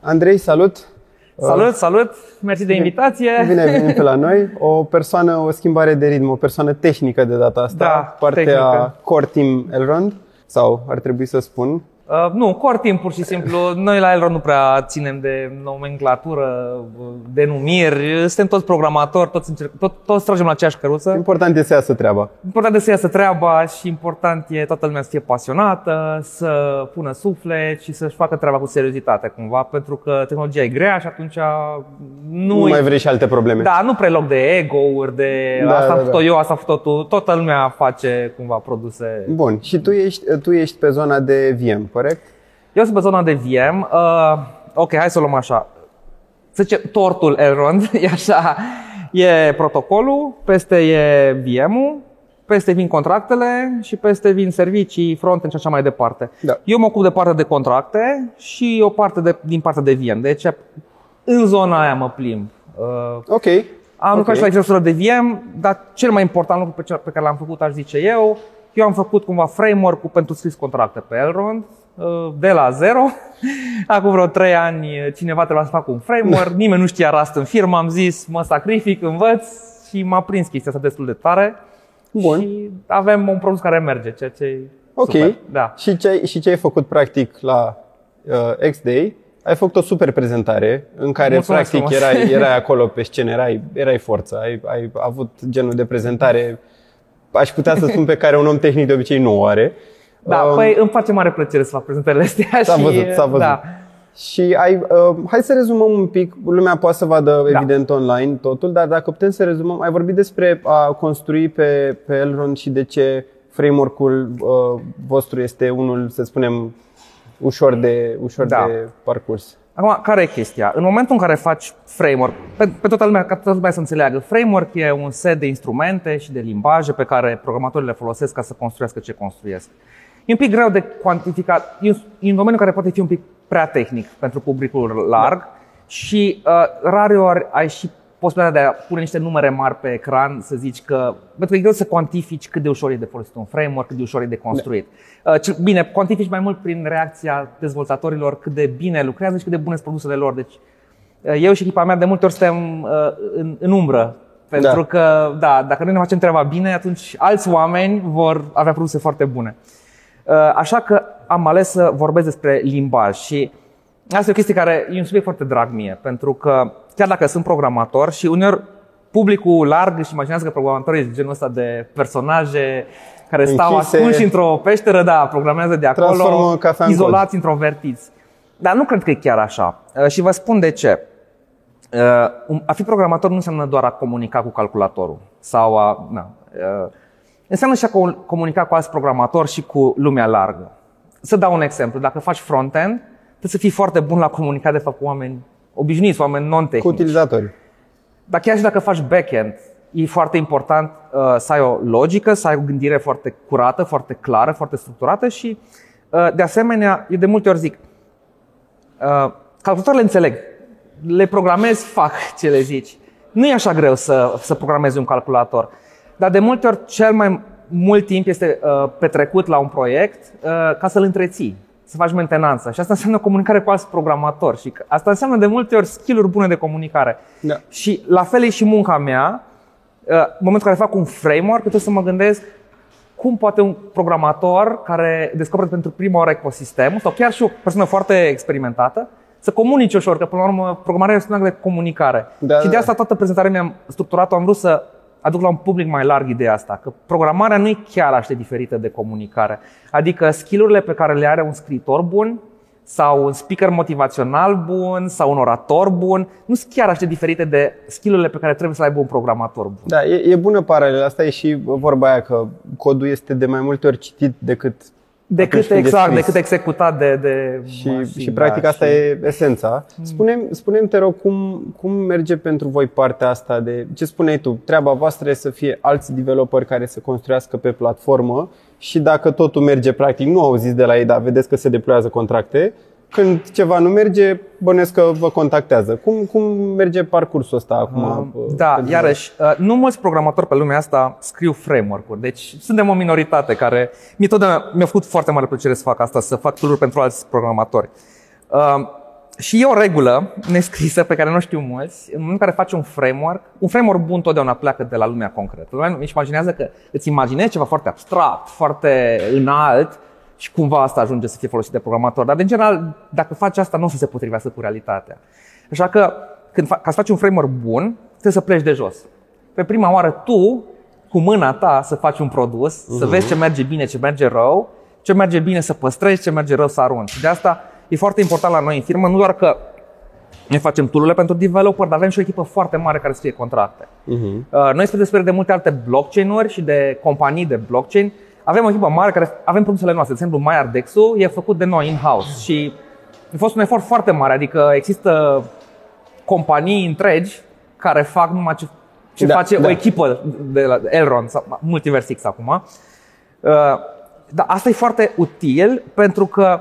Andrei, salut! Salut, salut! Mersi de invitație! Bine ai venit pe la noi. O schimbare de ritm, o persoană tehnică de data asta, da, partea tehnică. Core Team Elrond, sau ar trebui să spun? Nu, core team pur și simplu. Noi la Elrond nu prea ținem de nomenclatură, denumiri. Suntem toți programatori, toți tragem la aceeași căruță. Important e să iasă treaba. Important e să iasă treaba și important e toată lumea să fie pasionată, să pună suflet și să-și facă treaba cu seriozitate cumva, pentru că tehnologia e grea și atunci nu mai vrei și alte probleme. Da, nu preloc de ego-uri, de asta am făcut eu, asta am făcut tu. Toată lumea face cumva produse. Bun, și tu ești pe zona de VM. Corect? Eu sunt pe zona de VM. Ok, hai să o luăm așa. Să zicem, tortul Elrond e așa. E protocolul, peste e VM-ul, peste vin contractele și peste vin servicii, front-end și așa mai departe. Da. Eu mă ocup de partea de contracte și o parte din partea de VM. Deci în zona aia mă plimb. Ok. Am lucrat și la exercițiul de VM, dar cel mai important lucru pe care l-am făcut, aș zice eu, am făcut cumva framework-ul pentru scris contracte pe Elrond, de la zero. Acum vreo 3 ani cineva trebuia să facă un framework, nimeni nu știa Rust în firmă, am zis mă sacrific, învăț și m-a prins chestia asta destul de tare. Bun. Și avem un produs care merge, ceea ce e super. Da. Și ce ai făcut practic la X-Day? Ai făcut o super prezentare în care practic erai acolo pe scenă, erai forță, ai avut genul de prezentare aș putea să spun pe care un om tehnic de obicei nu o are. Da, păi îmi face mare plăcere să fac prezentările astea. S-a văzut. Da. Și hai să rezumăm un pic. Lumea poate să vadă evident online totul, dar dacă putem să rezumăm, ai vorbit despre a construi pe Elrond și de ce framework-ul vostru este unul, să spunem, ușor de parcurs. Acum, care e chestia? În momentul în care faci framework, pe toată lumea, ca toată lumea să înțeleagă, framework e un set de instrumente și de limbaje pe care programatorii le folosesc ca să construiască ce construiesc. E un pic greu de cuantificat, e un domeniu care poate fi un pic prea tehnic pentru publicul larg și rare ori ai și posibilitatea de a pune niște numere mari pe ecran, să zici că... Pentru că e greu să cuantifici cât de ușor e de folosit un framework, cât de ușor e de construit. Bine, cuantifici mai mult prin reacția dezvoltatorilor cât de bine lucrează și cât de bune sunt produsele lor. Deci, eu și echipa mea de multe ori suntem în umbră. Pentru că, dacă noi ne facem treaba bine, atunci alți oameni vor avea produse foarte bune. Așa că am ales să vorbesc despre limbaj și asta e o chestie care e un subiect foarte drag mie, pentru că chiar dacă sunt programator și uneori publicul larg își imaginează că programatorii sunt genul ăsta de personaje care stau ascunși într-o peșteră, programează de acolo, izolați, introvertiți. Dar nu cred că e chiar așa. Și vă spun de ce. A fi programator nu înseamnă doar a comunica cu calculatorul sau înseamnă și a comunica cu alți programatori și cu lumea largă. Să dau un exemplu. Dacă faci front-end, trebuie să fii foarte bun la comunica de fapt cu oameni obișnuiți, oameni non-tehnici. Cu utilizatori. Dar chiar și dacă faci back-end, e foarte important să ai o logică, să ai o gândire foarte curată, foarte clară, foarte structurată și, de asemenea, eu de multe ori zic, calculatoarele înțeleg, le programez, fac ce le zici. Nu e așa greu să programezi un calculator, dar de multe ori cel mai mult timp este petrecut la un proiect ca să-l întreții. Să faci mentenanță și asta înseamnă comunicare cu alți programatori și asta înseamnă de multe ori skill-uri bune de comunicare. Da. Și la fel e și munca mea, în momentul în care fac un framework, trebuie să mă gândesc cum poate un programator care descoperă pentru prima oară ecosistemul sau chiar și o persoană foarte experimentată să comunice ușor, că până la urmă programarea este un act de comunicare. Da, și de asta toată prezentarea mi-am structurat-o, am vrut să aduc la un public mai larg ideea asta, că programarea nu e chiar așa diferită de comunicare. Adică skill-urile pe care le are un scriitor bun sau un speaker motivațional bun sau un orator bun nu sunt chiar așa diferite de skill-urile pe care trebuie să le aibă un programator bun. Da, e bună paralela. Asta e și vorba aia că codul este de mai multe ori citit decât executat de mașini, și practic asta e esența. Spune-mi, te rog, cum merge pentru voi partea asta de ce spuneai tu? Treaba voastră e să fie alți developeri care să construiască pe platformă și dacă totul merge practic, nu auziți de la ei, dar vedeți că se deploiază contracte. Când ceva nu merge, bănuiesc că vă contactează. Cum merge parcursul ăsta acum? Da, iarăși, nu mulți programatori pe lumea asta scriu framework-uri. Deci suntem o minoritate care... mi-a făcut foarte mare plăcere să fac asta, să fac tool-uri pentru alți programatori. Și e o regulă nescrisă pe care nu știu mulți. În momentul în care faci un framework, un framework bun totdeauna pleacă de la lumea concretă. Își imaginează că îți imaginezi ceva foarte abstract, foarte înalt și cumva asta ajunge să fie folosit de programator. Dar, în general, dacă faci asta, nu o să se potrivească cu realitatea. Așa că, ca să faci un framework bun, trebuie să pleci de jos. Pe prima oară tu, cu mâna ta, să faci un produs, să vezi ce merge bine, ce merge rău, ce merge bine să păstrezi, ce merge rău să arunci. De asta e foarte important la noi în firmă, nu doar că ne facem tool-urile pentru developer, dar avem și o echipă foarte mare care scrie contracte. Noi spre despre de multe alte blockchain-uri și de companii de blockchain, avem o echipă mare care avem produsele noastre. De exemplu, MyRDex-ul e făcut de noi in-house și a fost un efort foarte mare, adică există companii întregi care fac numai ce face o echipă de la Elrond sau MultiversX acum. Dar asta e foarte util pentru că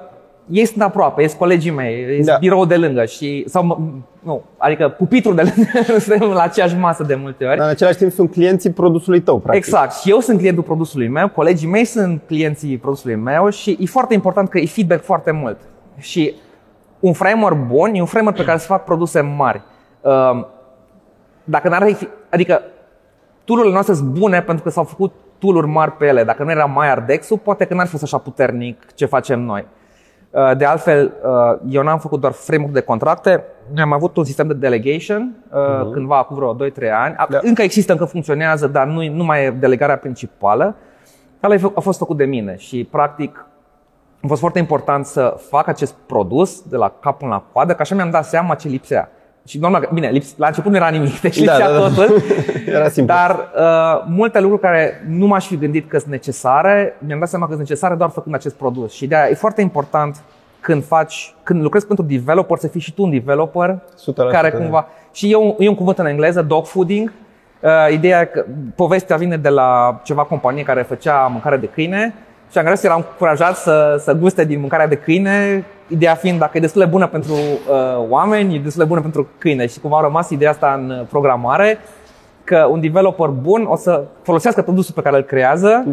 ei sunt aproape, ei sunt colegii mei, este biroul de lângă și, sau, nu, adică pupitrul de lângă, suntem la aceeași masă de multe ori. Dar în același timp sunt clienții produsului tău, practic. Exact, și eu sunt clientul produsului meu, colegii mei sunt clienții produsului meu și e foarte important că e feedback foarte mult. Și un framework bun e un framework pe care se fac produse mari. Dacă n-ar fi, adică tool-urile noastre sunt bune pentru că s-au făcut tool-uri mari pe ele. Dacă nu era MyRDex-ul, poate că n-ar fi fost așa puternic ce facem noi. De altfel, eu n-am făcut doar framework de contracte, am avut un sistem de delegation cândva, acum vreo 2-3 ani. Încă există, încă funcționează, dar nu mai e delegarea principală. Ăla a fost făcut de mine și, practic, a fost foarte important să fac acest produs de la cap până la coadă, că așa mi-am dat seama ce lipsea. Și normal, bine, la început nu era nimic, deci lipsea totul, era simplu. Dar multe lucruri care nu m-aș fi gândit că sunt necesare, mi-am dat seama că sunt necesare doar făcând acest produs. Și de-aia e foarte important când lucrezi pentru developer, să fii și tu un developer 100%. Care cumva... Și e un cuvânt în engleză, dogfooding. Ideea că povestea vine de la ceva companie care făcea mâncare de câine și angajat erau încurajat să guste din mâncarea de câine. Ideea fiind, dacă e destul de bună pentru oameni, e destul de bună pentru câine. Și cumva a rămas ideea asta în programare, că un developer bun o să folosească produsul pe care îl creează.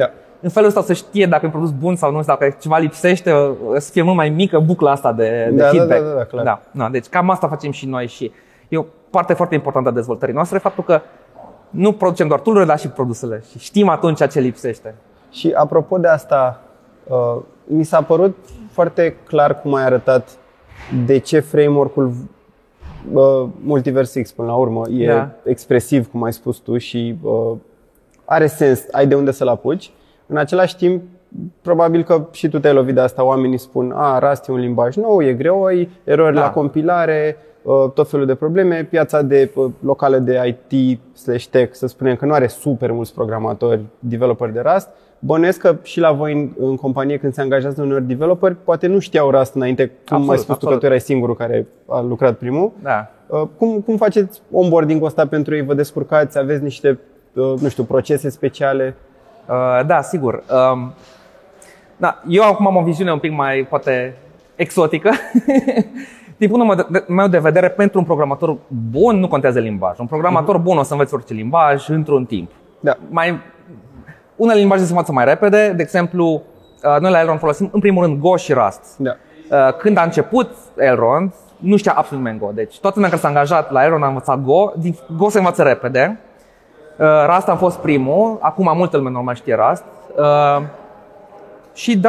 În felul ăsta o să știe dacă e un produs bun sau nu, sau dacă ceva lipsește, o să fie mult mai mică bucla asta de feedback. Deci cam asta facem și noi și e o parte foarte importantă a dezvoltării noastre, faptul că nu producem doar tool-urile, dar și produsele. Și știm atunci ce lipsește. Și apropo de asta, mi s-a părut foarte clar cum ai arătat de ce framework-ul MultiversX până la urmă e expresiv, cum ai spus tu, și are sens, ai de unde să-l apuci. În același timp, probabil că și tu te-ai lovit de asta, oamenii spun Rust e un limbaj nou, e greu, ai erori la compilare, tot felul de probleme. Piața locală de IT/tech, să spunem că nu are super mulți programatori, developeri de Rust. Bănuiesc că și la voi în companie, când se angajează unor developeri, poate nu știau Rust înainte, cum ai spus tu că tu erai singurul care a lucrat primul. Cum faceți onboarding-ul ăsta pentru ei? Vă descurcați? Aveți niște, nu știu, procese speciale? Da, sigur. Eu acum am o viziune un pic mai, poate, exotică. Din punctul meu de vedere, pentru un programator bun nu contează limbaj. Un programator bun o să înveți orice limbaj într-un timp. Unele limbaje se învață mai repede, de exemplu, noi la Elrond folosim în primul rând Go și Rust. Când a început Elrond, nu știa absolut nimeni Go, deci toată lumea care s-a angajat la Elrond a învățat Go, din Go se învață repede. Rust a fost primul, acum multă lume normal știe Rust. Și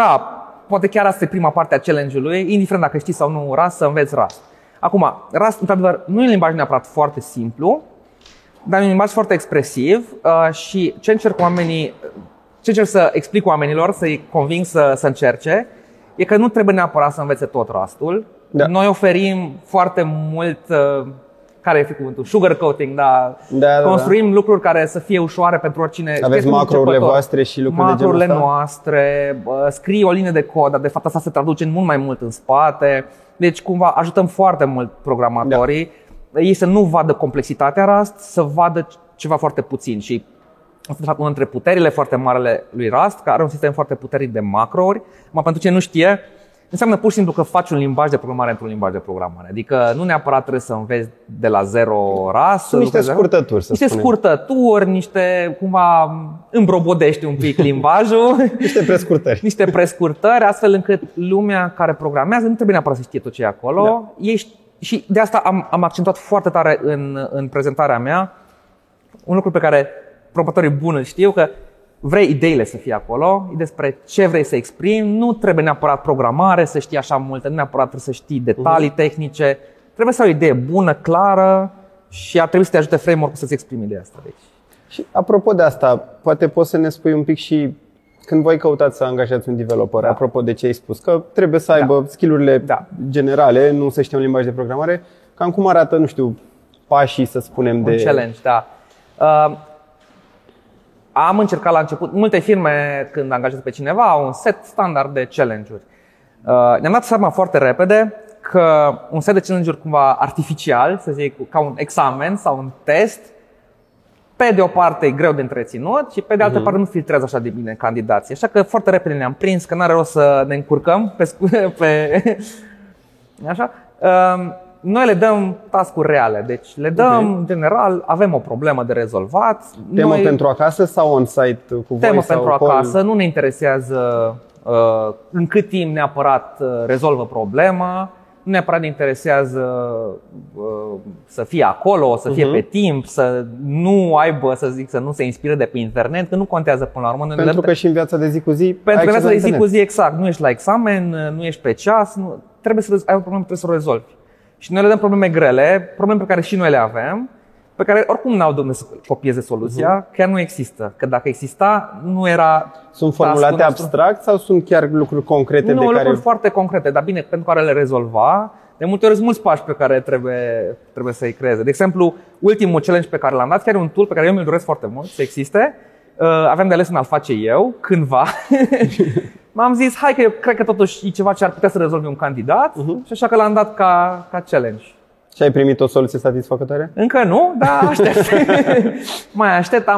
poate chiar asta e prima parte a challenge-ului, indiferent dacă știi sau nu Rust, să înveți Rust. Acum, Rust, într-adevăr, nu e un limbaj neapărat foarte simplu, dar e un limbaj foarte expresiv și ce încerc să explic oamenilor, să-i conving să încerce, e că nu trebuie neapărat să învețe tot Rust-ul. Noi oferim foarte mult, care e cuvântul, sugar coating, construim lucruri care să fie ușoare pentru oricine. Aveți macro-urile voastre și lucruri de genul ăsta? Macro-urile noastre, scrii o linie de cod, dar de fapt asta se traduce mult mai mult în spate. Deci cumva ajutăm foarte mult programatorii. Ei să nu vadă complexitatea Rust, să vadă ceva foarte puțin. Și asta una dintre puterile foarte mari ale lui Rust, care are un sistem foarte puternic de macro-uri. Pentru cine nu știe, înseamnă pur și simplu că faci un limbaj de programare într-un limbaj de programare. Adică nu neapărat trebuie să înveți de la zero Rust. Sunt niște scurtături, să spunem. Niște scurtături, niște cumva îmbrobodești un pic limbajul. Niște prescurtări. Astfel încât lumea care programează nu trebuie neapărat să știe tot ce e acolo. Ei Și de asta am accentuat foarte tare în prezentarea mea un lucru pe care promovatorii buni îl știu, că vrei ideile să fie acolo, despre ce vrei să exprimi, nu trebuie neapărat programare, să știi așa multe, nu neapărat trebuie să știi detalii tehnice, trebuie să ai o idee bună, clară și ar trebui să te ajute framework-ul să-ți exprimi ideea asta. Deci. Și apropo de asta, poate poți să ne spui un pic și când voi căutați să angajați un developer, da. Apropo de ce ai spus, că trebuie să aibă skill-urile generale, nu să știe un limbaj de programare, cam cum arată, nu știu, pașii, să spunem, un de... Un challenge, da. Am încercat la început, multe firme când angajează pe cineva au un set standard de challenge-uri. Ne-am dat seama foarte repede că un set de challenge-uri cumva artificial, să zic, ca un examen sau un test, pe de o parte e greu de întreținut și pe de altă parte nu filtrează așa de bine candidații. Așa că foarte repede ne-am prins că n-are rost să ne încurcăm pe așa. Noi le dăm task-uri reale, deci le dăm, general, avem o problemă de rezolvat. Temă pentru acasă sau on-site cu voi? Temă pentru acasă, nu ne interesează în cât timp neapărat rezolvă problema, nu neapărat ne interesează să fie acolo, să fie pe timp, să nu aibă, să zic, să nu se inspire de pe internet, că nu contează până la urmă. Pentru că și în viața de zi cu zi. Pentru că viața de zi cu zi, exact, nu ești la examen, nu ești pe ceas, trebuie să ai o problemă, trebuie să o rezolvi. Și noi le dăm probleme grele, probleme pe care și noi le avem, pe care oricum n-au Dumnezeu să copieze soluția, chiar nu există. Că dacă exista, nu era... Sunt formulate abstract sau sunt chiar lucruri concrete? Nu, lucruri foarte concrete, dar bine, pentru care le rezolva, de multe ori sunt mulți pași pe care trebuie să-i creeze. De exemplu, ultimul challenge pe care l-am dat, chiar un tool pe care eu mi-l doresc foarte mult să existe, aveam de ales în a-l face eu, cândva. M-am zis, hai că eu cred că totuși e ceva ce ar putea să rezolve un candidat și așa că l-am dat ca challenge. Și ai primit o soluție satisfăcătoare? Încă nu, dar aștept. Mai aștept.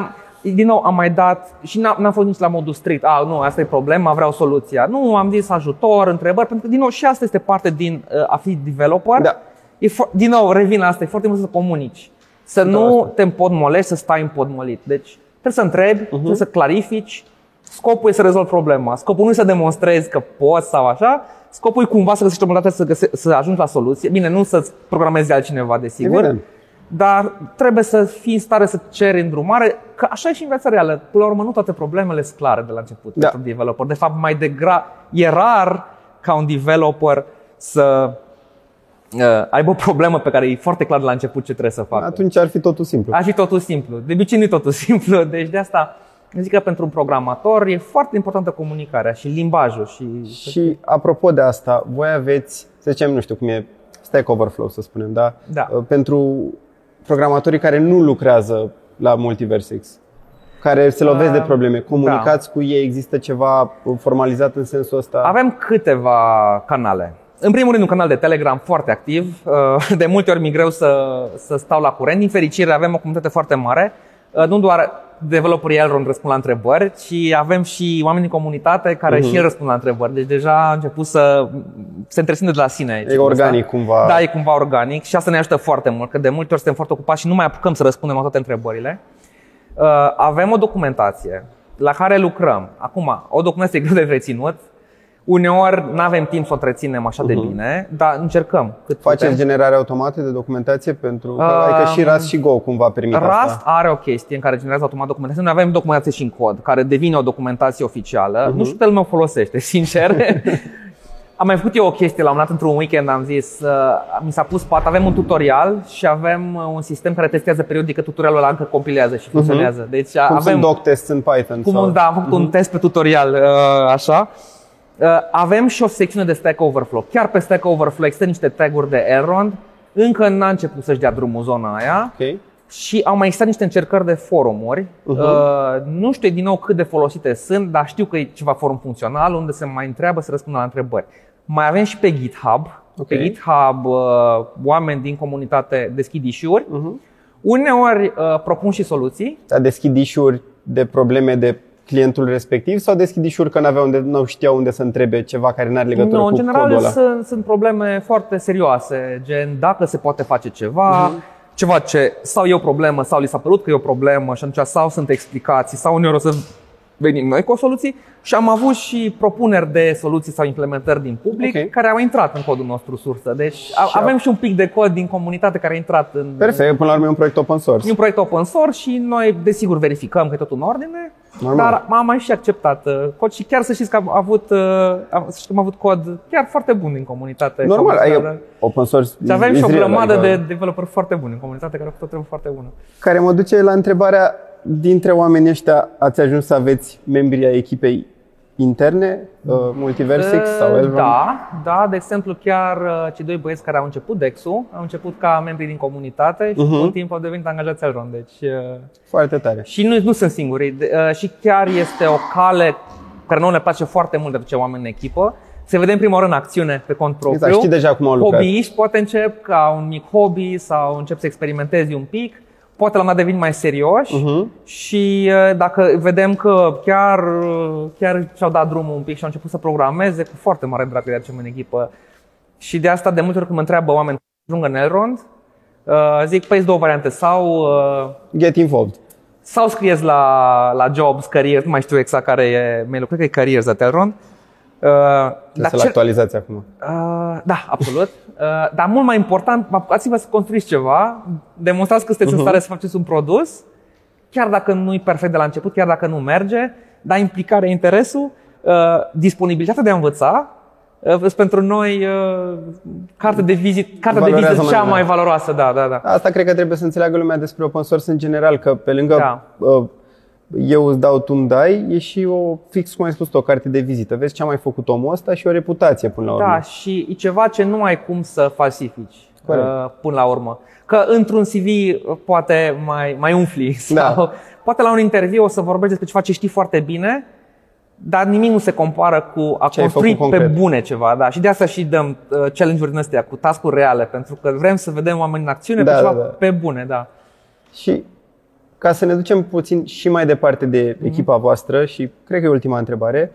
Din nou am mai dat și n-am fost nici la modul strict. Nu, asta e problema, vreau soluția. Nu, am zis ajutor, întrebări, pentru că din nou și asta este parte din a fi developer. Da. Din nou, revin la asta, e foarte mult să comunici. Să nu te împotmolești, să stai împotmolit. Deci trebuie să întrebi, trebuie să clarifici. Scopul e să rezolvi problema. Scopul nu e să demonstrezi că poți sau așa. Scopul e cumva să găsești o modalitate să ajungi la soluție. Bine, nu să-ți programezi altcineva, desigur. Evident. Dar trebuie să fii în stare să ceri îndrumare, că așa e și în viața reală. Până la urmă, nu toate problemele sunt clare de la început pentru developer. De fapt, mai degrabă e rar ca un developer să aibă o problemă pe care e foarte clar de la început ce trebuie să facă. Atunci ar fi totul simplu. Ar fi totul simplu. De obicei nu e totul simplu, deci de asta... Zic că pentru un programator e foarte importantă comunicarea și limbajul. Și apropo de asta, voi aveți, să zicem, nu știu cum e, Stack Overflow, să spunem, da? Pentru programatorii care nu lucrează la MultiversX, care se lovesc de probleme, comunicați cu ei, există ceva formalizat în sensul ăsta? Avem câteva canale. În primul rând, un canal de Telegram foarte activ. De multe ori mi-e greu să stau la curent. Din fericire, avem o comunitate foarte mare. Nu doar developerii Elrond răspund la întrebări, ci avem și oameni din comunitate care și ei răspund la întrebări. Deci deja a început să se întrețină de la sine aici. E organic cumva. Da, e cumva organic și asta ne ajută foarte mult, că de multe ori suntem foarte ocupați și nu mai apucăm să răspundem la toate întrebările. Avem o documentație la care lucrăm. Acum, o documentație greu de reținut. Uneori nu avem timp să o întreținem așa de bine, dar încercăm cât putem. Faceți generare automată de documentație pentru că adică și Rust și Go cumva permit asta. Rust are o chestie în care generează automat documentație. Noi avem documentație și în cod, care devine o documentație oficială. Nu știu de lumea folosește, sincer. Am mai făcut eu o chestie la un moment dat într-un weekend, am zis, mi s-a pus pat, avem un tutorial și avem un sistem care testează periodic că tutorialul ăla încă compilează și funcționează. Deci cum avem doc tests în Python. Da, am făcut un test pe tutorial, așa. Avem și o secțiune de Stack Overflow. Chiar pe Stack Overflow există niște tag-uri de Elrond. Încă n-a început să-și dea drumul zona aia. Și au mai existat niște încercări de forumuri. Nu știu din nou cât de folosite sunt, dar știu că e ceva forum funcțional unde se mai întreabă, se răspundă la întrebări. Mai avem și pe GitHub. Pe GitHub oameni din comunitate deschid issue-uri. Uneori propun și soluții. Dar deschid issue-uri de probleme de clientul respectiv sau deschid issue-uri că nu știau unde să întrebe ceva care n-are legătură cu codul ăla? Nu, în general sunt probleme foarte serioase, gen dacă se poate face ceva, ceva ce sau e o problemă sau li s-a părut că e o problemă și atunci sau sunt explicații sau uneori o să venim noi cu o soluție și am avut și propuneri de soluții sau implementări din public care au intrat în codul nostru sursă. Deci avem și un pic de cod din comunitate care a intrat în... Perfect, până la urmă e un proiect open source. E un proiect open source și noi desigur verificăm că e totul în ordine. Normal. Dar am mai și acceptat cod și chiar să știți că am avut cod chiar foarte bun din comunitate. Normal, ai open source. Și avem și o grămadă de developeri foarte buni în comunitate care au făcut o treabă foarte bună. Care mă duce la întrebarea: dintre oamenii ăștia ați ajuns să aveți membrii ai echipei interne, MultiversX sau Elrond? Da, de exemplu chiar cei doi băieți care au început DEX-ul, au început ca membri din comunitate și cu timp au devenit angajați Elrond. Deci, foarte tare. Și nu sunt singuri, și chiar este o cale care nouă ne place foarte mult de ce oameni în echipă. Se vedem prima oară în acțiune pe cont propriu. Exact, știi deja cum au lucrat. Hobbyiști, poate încep ca un mic hobby sau încep să experimentezi un pic. Poate la un dat devin mai serioși și dacă vedem că chiar și-au dat drumul un pic și au început să programeze cu foarte mare drag de aceea în echipă. Și de asta de multe ori când mă întreabă oameni cum ajung în Elrond, zic păi două variante, sau get involved. Sau scrieți la jobs, career, nu mai știu exact care e mail-ul, cred că e careers at Elrond. Trebuie să-l actualizați acum. Da, absolut. Dar mult mai important, ați-vă să construiți ceva, demonstrați că sunteți în stare să faceți un produs, chiar dacă nu e perfect de la început, chiar dacă nu merge, dar implicarea, interesul, disponibilitatea de a învăța, pentru noi cartea de vizită cea mai valoroasă. Da. Asta cred că trebuie să înțeleagă lumea despre open source în general, că pe lângă... eu îți dau, tu îmi dai, e și fix cum ai spus, o carte de vizită. Vezi ce a mai făcut omul ăsta și o reputație până la urmă. Da, și e ceva ce nu ai cum să falsifici până la urmă. Că într-un CV poate mai umfli sau poate la un interviu o să vorbești despre ceva ce știi foarte bine, dar nimic nu se compară cu a construi pe bune ceva. Da. Și de asta și dăm challenge-uri din astea cu task-uri reale, pentru că vrem să vedem oameni în acțiune pe ceva pe bune. Da. Și... ca să ne ducem puțin și mai departe de echipa voastră și cred că e ultima întrebare,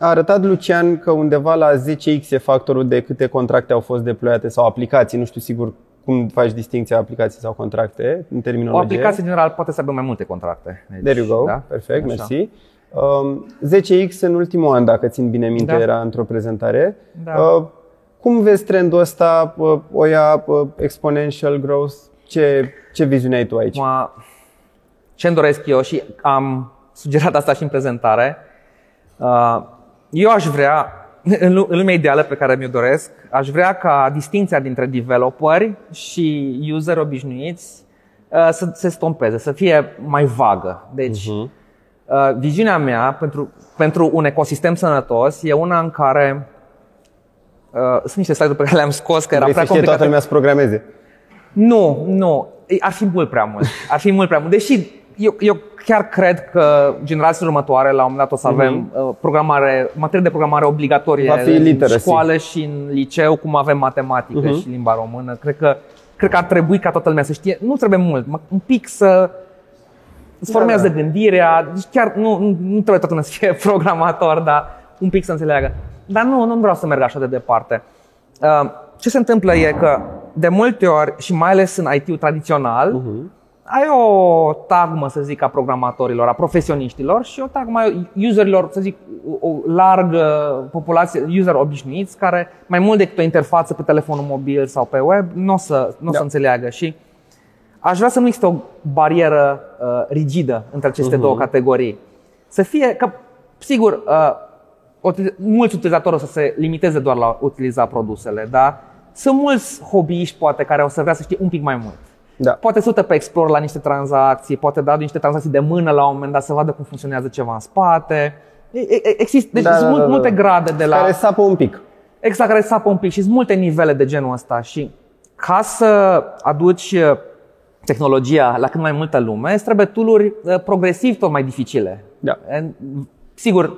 a arătat Lucian că undeva la 10x e factorul de câte contracte au fost deployate sau aplicații, nu știu sigur cum faci distincția aplicații sau contracte în terminologie. O aplicație general poate să aibă mai multe contracte. Deci, there you go, da? Perfect, mersi. 10x în ultimul an, dacă țin bine minte, era într-o prezentare. Da. Cum vezi trendul ăsta, exponential growth? Ce viziune ai tu aici? Ce-mi doresc eu și am sugerat asta și în prezentare. Eu aș vrea, în lumea ideală pe care mi-o doresc, aș vrea ca distinția dintre developeri și user obișnuiți să se stompeze, să fie mai vagă. Deci, viziunea mea pentru un ecosistem sănătos e una în care sunt niște slide-uri pe care le-am scos, că era prea complicat. Toată lumea să programeze. Nu, ar fi mult prea mult. Deși eu chiar cred că generațiile următoare, la un moment dat, o să avem materie de programare obligatorie în școală și în liceu, cum avem matematică și limba română. Cred că ar trebui ca toată lumea să știe. Nu trebuie mult, un pic să formează gândirea. Chiar nu trebuie toată lumea să fie programator, dar un pic să înțeleagă. Dar nu vreau să merg așa de departe. Ce se întâmplă e că de multe ori, și mai ales în IT-ul tradițional, ai o tagmă, să zic, a programatorilor, a profesioniștilor și o tagmă a userilor, să zic, o largă populație, user obișnuiți, care mai mult decât o interfață pe telefonul mobil sau pe web, n-o să înțeleagă. Și aș vrea să nu există o barieră rigidă între aceste două categorii. Să fie, că sigur, mulți utilizatori o să se limiteze doar la utiliza produsele, dar sunt mulți hobbyiști, poate, care o să vrea să știe un pic mai mult. Da. Poate să uită pe Explore la niște tranzacții, poate da niște tranzacții de mână la un moment dat, să vadă cum funcționează ceva în spate. Există multe grade de la... care sapă un pic. Exact, care sapă un pic și sunt multe nivele de genul ăsta. Și ca să aduci tehnologia la cât mai multă lume, îți trebuie tool-uri progresiv tot mai dificile. Da. Sigur,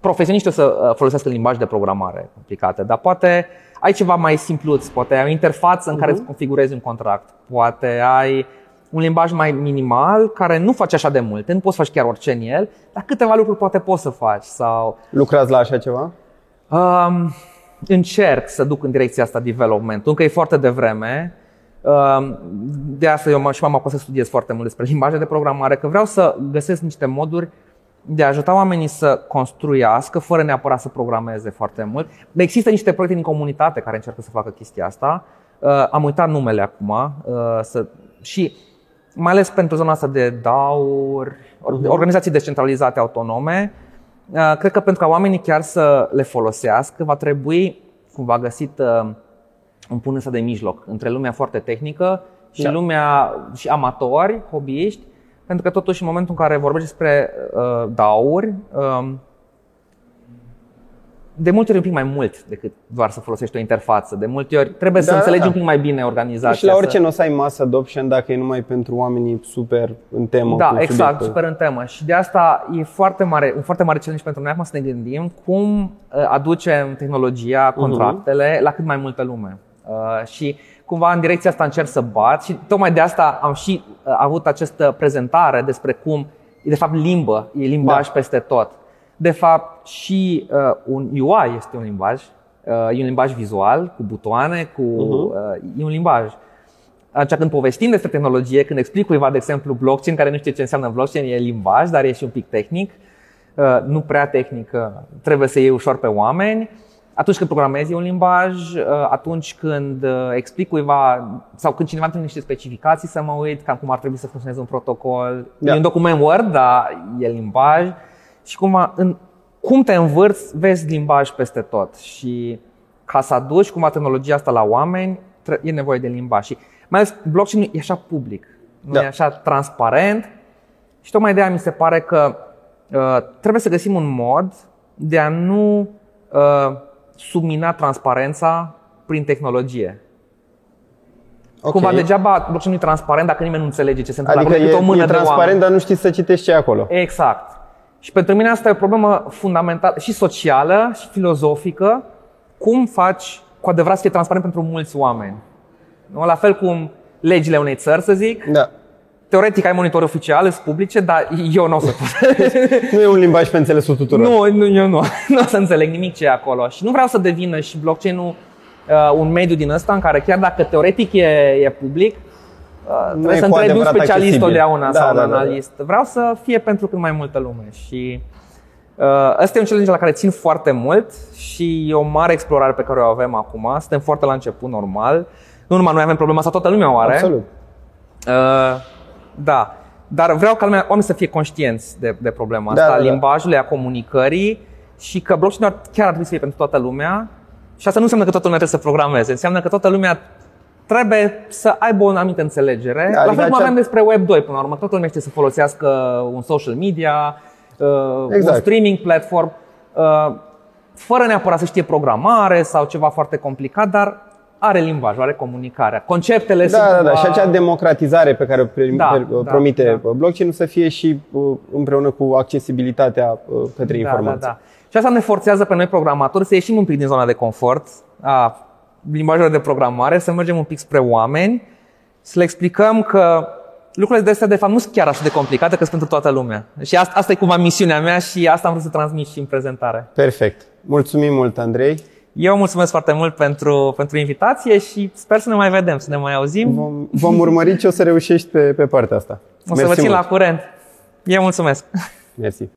profesioniști o să folosească limbaj de programare complicate, dar poate ai ceva mai simpluț, poate ai o interfață în care îți configurezi un contract, poate ai un limbaj mai minimal care nu face așa de multe, nu poți să faci chiar orice în el, dar câteva lucruri poate poți să faci. Sau... lucrați la așa ceva? Încerc să duc în direcția asta development, încă e foarte devreme. De asta eu și m-am apucat să studiez foarte mult despre limbaje de programare, că vreau să găsesc niște moduri de a ajuta oamenii să construiască fără neapărat să programeze foarte mult. Există niște proiecte din comunitate care încearcă să facă chestia asta. Am uitat numele acum și mai ales pentru zona asta de DAO-uri, organizații descentralizate autonome. Cred că pentru ca oamenii chiar să le folosească va trebui cumva găsit un punct ăsta de mijloc între lumea foarte tehnică și lumea și amatori, hobbyiști. Pentru că totuși în momentul în care vorbești despre DAO-uri, de multe ori un pic mai mult decât doar să folosești o interfață. De multe ori trebuie să înțelegi un pic mai bine organizația. Și la orice nu o să ai mass adoption dacă e numai pentru oamenii super în temă. Da, exact, subiectul. Super în temă. Și de asta e foarte mare, un foarte mare challenge pentru noi acum să ne gândim cum aducem tehnologia, contractele la cât mai multă lume. Și cumva în direcția asta încerc să bat și tocmai de asta am și avut această prezentare despre cum e de fapt limbă, e limbaj peste tot. De fapt și un UI este un limbaj, e un limbaj vizual, cu butoane, cu, e un limbaj. Așa când povestim despre tehnologie, când explic cuiva, de exemplu, blockchain, care nu știe ce înseamnă blockchain, e limbaj, dar e și un pic tehnic, nu prea tehnic, trebuie să iei ușor pe oameni. Atunci când programezi un limbaj, atunci când explic cuiva sau când cineva întâlnește niște specificații să mă uit cam cum ar trebui să funcționeze un protocol. E un document Word, dar e limbaj. Și cumva, cum te învârți, vezi limbaj peste tot. Și ca să aduci cumva tehnologia asta la oameni, e nevoie de limbaj. Și mai ales blockchain-ul e așa public, nu e așa transparent. Și tocmai de aia mi se pare că trebuie să găsim un mod de a nu submina transparența prin tehnologie. Cumva degeaba blockchain-ul e transparent dacă nimeni nu înțelege ce se întâmplă. Adică acolo, e, o mână e transparent, dar nu știi să citești ce e acolo. Exact. Și pentru mine asta e o problemă fundamentală și socială și filozofică. Cum faci cu adevărat să fie transparent pentru mulți oameni? Nu? La fel cum legile unei țări, să zic. Da. Teoretic ai monitori oficiale, sunt publice, dar eu nu o să pot. Nu e un limbaj pe înțelesul tuturor. Nu, eu nu o să înțeleg nimic ce e acolo. Și nu vreau să devină și blockchain-ul un mediu din ăsta în care chiar dacă teoretic e public, trebuie să întrebi un specialist totdeauna sau un analist. Vreau să fie pentru cât mai multă lume. Și ăsta e un challenge la care țin foarte mult și e o mare explorare pe care o avem acum. Suntem foarte la început, normal. Nu numai noi avem problema asta, toată lumea o are. Absolut. Da, dar vreau ca oamenii să fie conștienți de problema asta, limbajului, a comunicării și că blockchain-ul chiar ar trebui să fie pentru toată lumea. Și asta nu înseamnă că toată lumea trebuie să programeze, înseamnă că toată lumea trebuie să aibă o anumită înțelegere. Adică la fel cum avem despre Web2 până la urmă, toată lumea știe să folosească un social media, un streaming platform, fără neapărat să știe programare sau ceva foarte complicat, dar are limbajul, are comunicarea, conceptele sunt... Da, și acea democratizare pe care o promite blockchain-ul să fie și împreună cu accesibilitatea către informații. Și asta ne forțează pe noi programatori să ieșim un pic din zona de confort a limbajelor de programare, să mergem un pic spre oameni, să le explicăm că lucrurile de astea de fapt nu sunt chiar așa de complicate, că sunt pentru toată lumea. Și asta e cumva misiunea mea și asta am vrut să transmit și în prezentare. Perfect. Mulțumim mult, Andrei. Eu mulțumesc foarte mult pentru invitație și sper să ne mai vedem, să ne mai auzim. Vom urmări ce o să reușești pe partea asta. O să vă țin la curent. Eu mulțumesc. Mersi.